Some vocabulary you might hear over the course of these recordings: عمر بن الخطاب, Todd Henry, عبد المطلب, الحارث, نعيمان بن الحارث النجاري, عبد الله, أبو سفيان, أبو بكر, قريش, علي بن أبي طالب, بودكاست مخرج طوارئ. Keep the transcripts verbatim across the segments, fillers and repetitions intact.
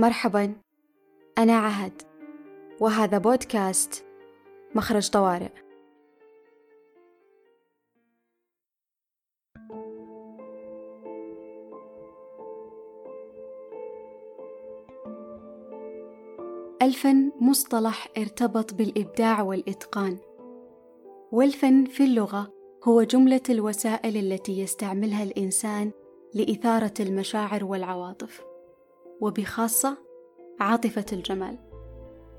مرحباً، أنا عهد وهذا بودكاست مخرج طوارئ. الفن مصطلح ارتبط بالإبداع والإتقان، والفن في اللغة هو جملة الوسائل التي يستعملها الإنسان لإثارة المشاعر والعواطف، وبخاصة عاطفة الجمال.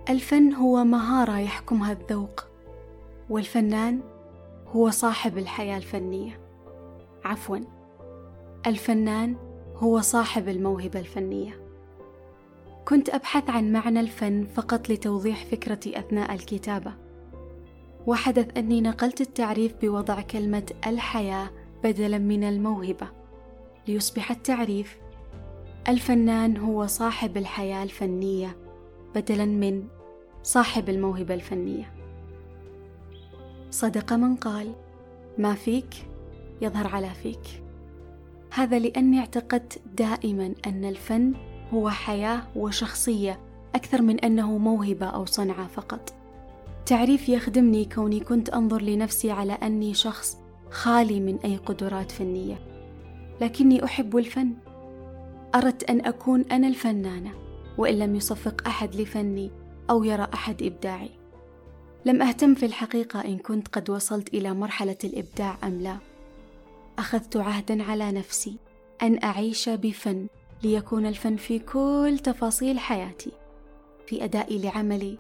الفن هو مهارة يحكمها الذوق، والفنان هو صاحب الحياة الفنية. عفواً، الفنان هو صاحب الموهبة الفنية. كنت أبحث عن معنى الفن فقط لتوضيح فكرتي أثناء الكتابة، وحدث أني نقلت التعريف بوضع كلمة الحياة بدلاً من الموهبة، ليصبح التعريف الفنان هو صاحب الحياة الفنية بدلاً من صاحب الموهبة الفنية. صدق من قال ما فيك يظهر على فيك. هذا لأني اعتقدت دائماً أن الفن هو حياة وشخصية أكثر من أنه موهبة أو صنعة فقط. تعريف يخدمني كوني كنت أنظر لنفسي على أني شخص خالي من أي قدرات فنية، لكني أحب الفن. أردت أن أكون أنا الفنانة، وإن لم يصفق أحد لفني أو يرى أحد إبداعي. لم أهتم في الحقيقة إن كنت قد وصلت إلى مرحلة الإبداع أم لا. أخذت عهداً على نفسي أن أعيش بفن، ليكون الفن في كل تفاصيل حياتي، في أدائي لعملي،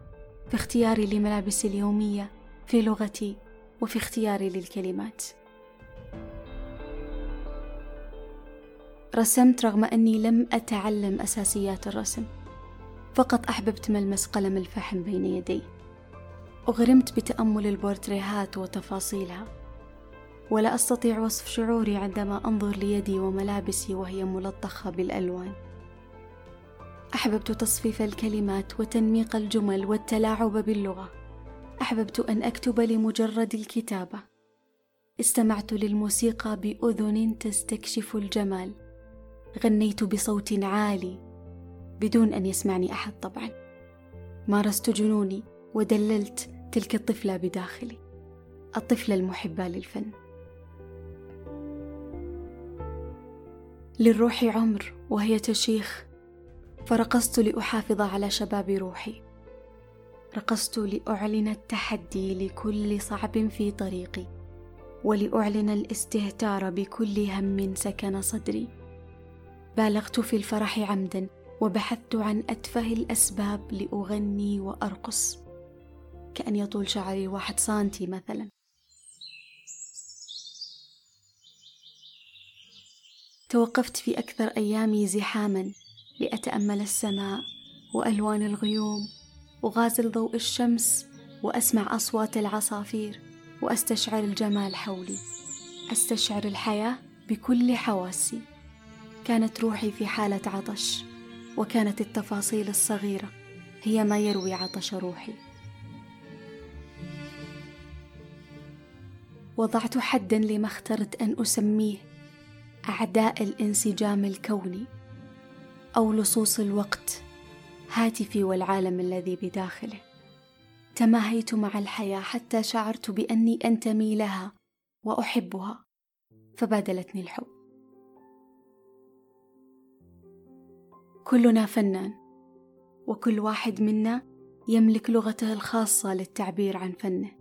في اختياري لملابسي اليومية، في لغتي، وفي اختياري للكلمات. رسمت رغم أني لم أتعلم أساسيات الرسم، فقط أحببت ملمس قلم الفحم بين يدي. أغرمت بتأمل البورتريهات وتفاصيلها، ولا أستطيع وصف شعوري عندما أنظر ليدي وملابسي وهي ملطخة بالألوان. أحببت تصفيف الكلمات وتنميق الجمل والتلاعب باللغة. أحببت أن أكتب لمجرد الكتابة. استمعت للموسيقى بأذن تستكشف الجمال. غنيت بصوت عالي بدون أن يسمعني أحد طبعا. مارست جنوني ودللت تلك الطفلة بداخلي، الطفلة المحبة للفن. للروح عمر وهي تشيخ، فرقصت لأحافظ على شباب روحي. رقصت لأعلن التحدي لكل صعب في طريقي، ولأعلن الاستهتار بكل هم سكن صدري. بالغت في الفرح عمدا، وبحثت عن أتفه الأسباب لأغني وأرقص، كأن يطول شعري واحد سانتي مثلا. توقفت في أكثر أيامي زحاما لأتأمل السماء وألوان الغيوم، وغازل ضوء الشمس، وأسمع أصوات العصافير، وأستشعر الجمال حولي. أستشعر الحياة بكل حواسي. كانت روحي في حالة عطش، وكانت التفاصيل الصغيرة هي ما يروي عطش روحي. وضعت حداً لما اخترت أن أسميه أعداء الانسجام الكوني، أو لصوص الوقت، هاتفي والعالم الذي بداخله. تماهيت مع الحياة حتى شعرت بأني أنتمي لها وأحبها، فبادلتني الحب. كلنا فنان، وكل واحد منا يملك لغته الخاصة للتعبير عن فنه.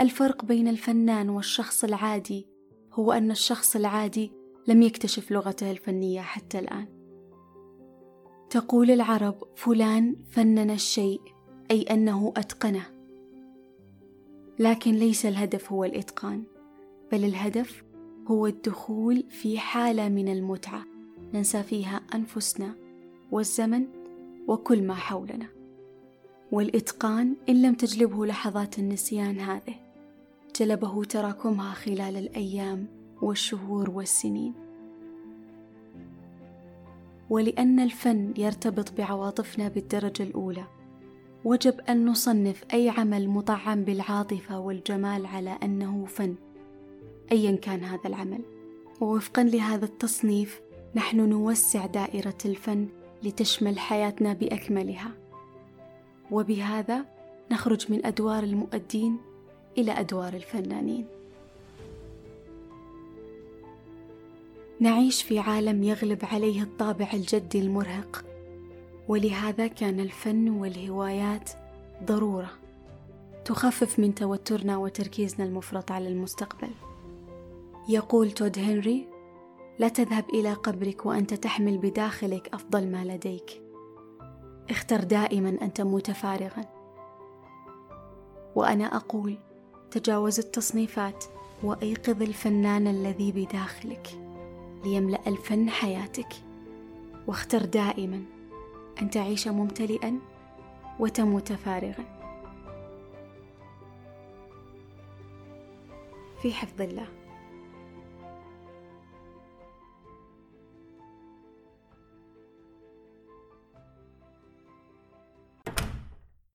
الفرق بين الفنان والشخص العادي هو أن الشخص العادي لم يكتشف لغته الفنية حتى الآن. تقول العرب فلان فنن الشيء، أي أنه أتقنه، لكن ليس الهدف هو الإتقان، بل الهدف هو الدخول في حالة من المتعة ننسى فيها أنفسنا والزمن وكل ما حولنا. والإتقان إن لم تجلبه لحظات النسيان هذه، جلبه تراكمها خلال الأيام والشهور والسنين. ولأن الفن يرتبط بعواطفنا بالدرجة الأولى، وجب أن نصنف أي عمل مطعم بالعاطفة والجمال على أنه فن، أيا كان هذا العمل. ووفقا لهذا التصنيف نحن نوسع دائرة الفن لتشمل حياتنا بأكملها، وبهذا نخرج من أدوار المؤدين إلى أدوار الفنانين. نعيش في عالم يغلب عليه الطابع الجدي المرهق، ولهذا كان الفن والهوايات ضرورة تخفف من توترنا وتركيزنا المفرط على المستقبل. يقول تود هنري: لا تذهب إلى قبرك وأنت تحمل بداخلك أفضل ما لديك. اختر دائما أن تموت فارغا. وأنا أقول: تجاوز التصنيفات وأيقظ الفنان الذي بداخلك ليملأ الفن حياتك، واختر دائما أن تعيش ممتلئا وتموت فارغا. في حفظ الله.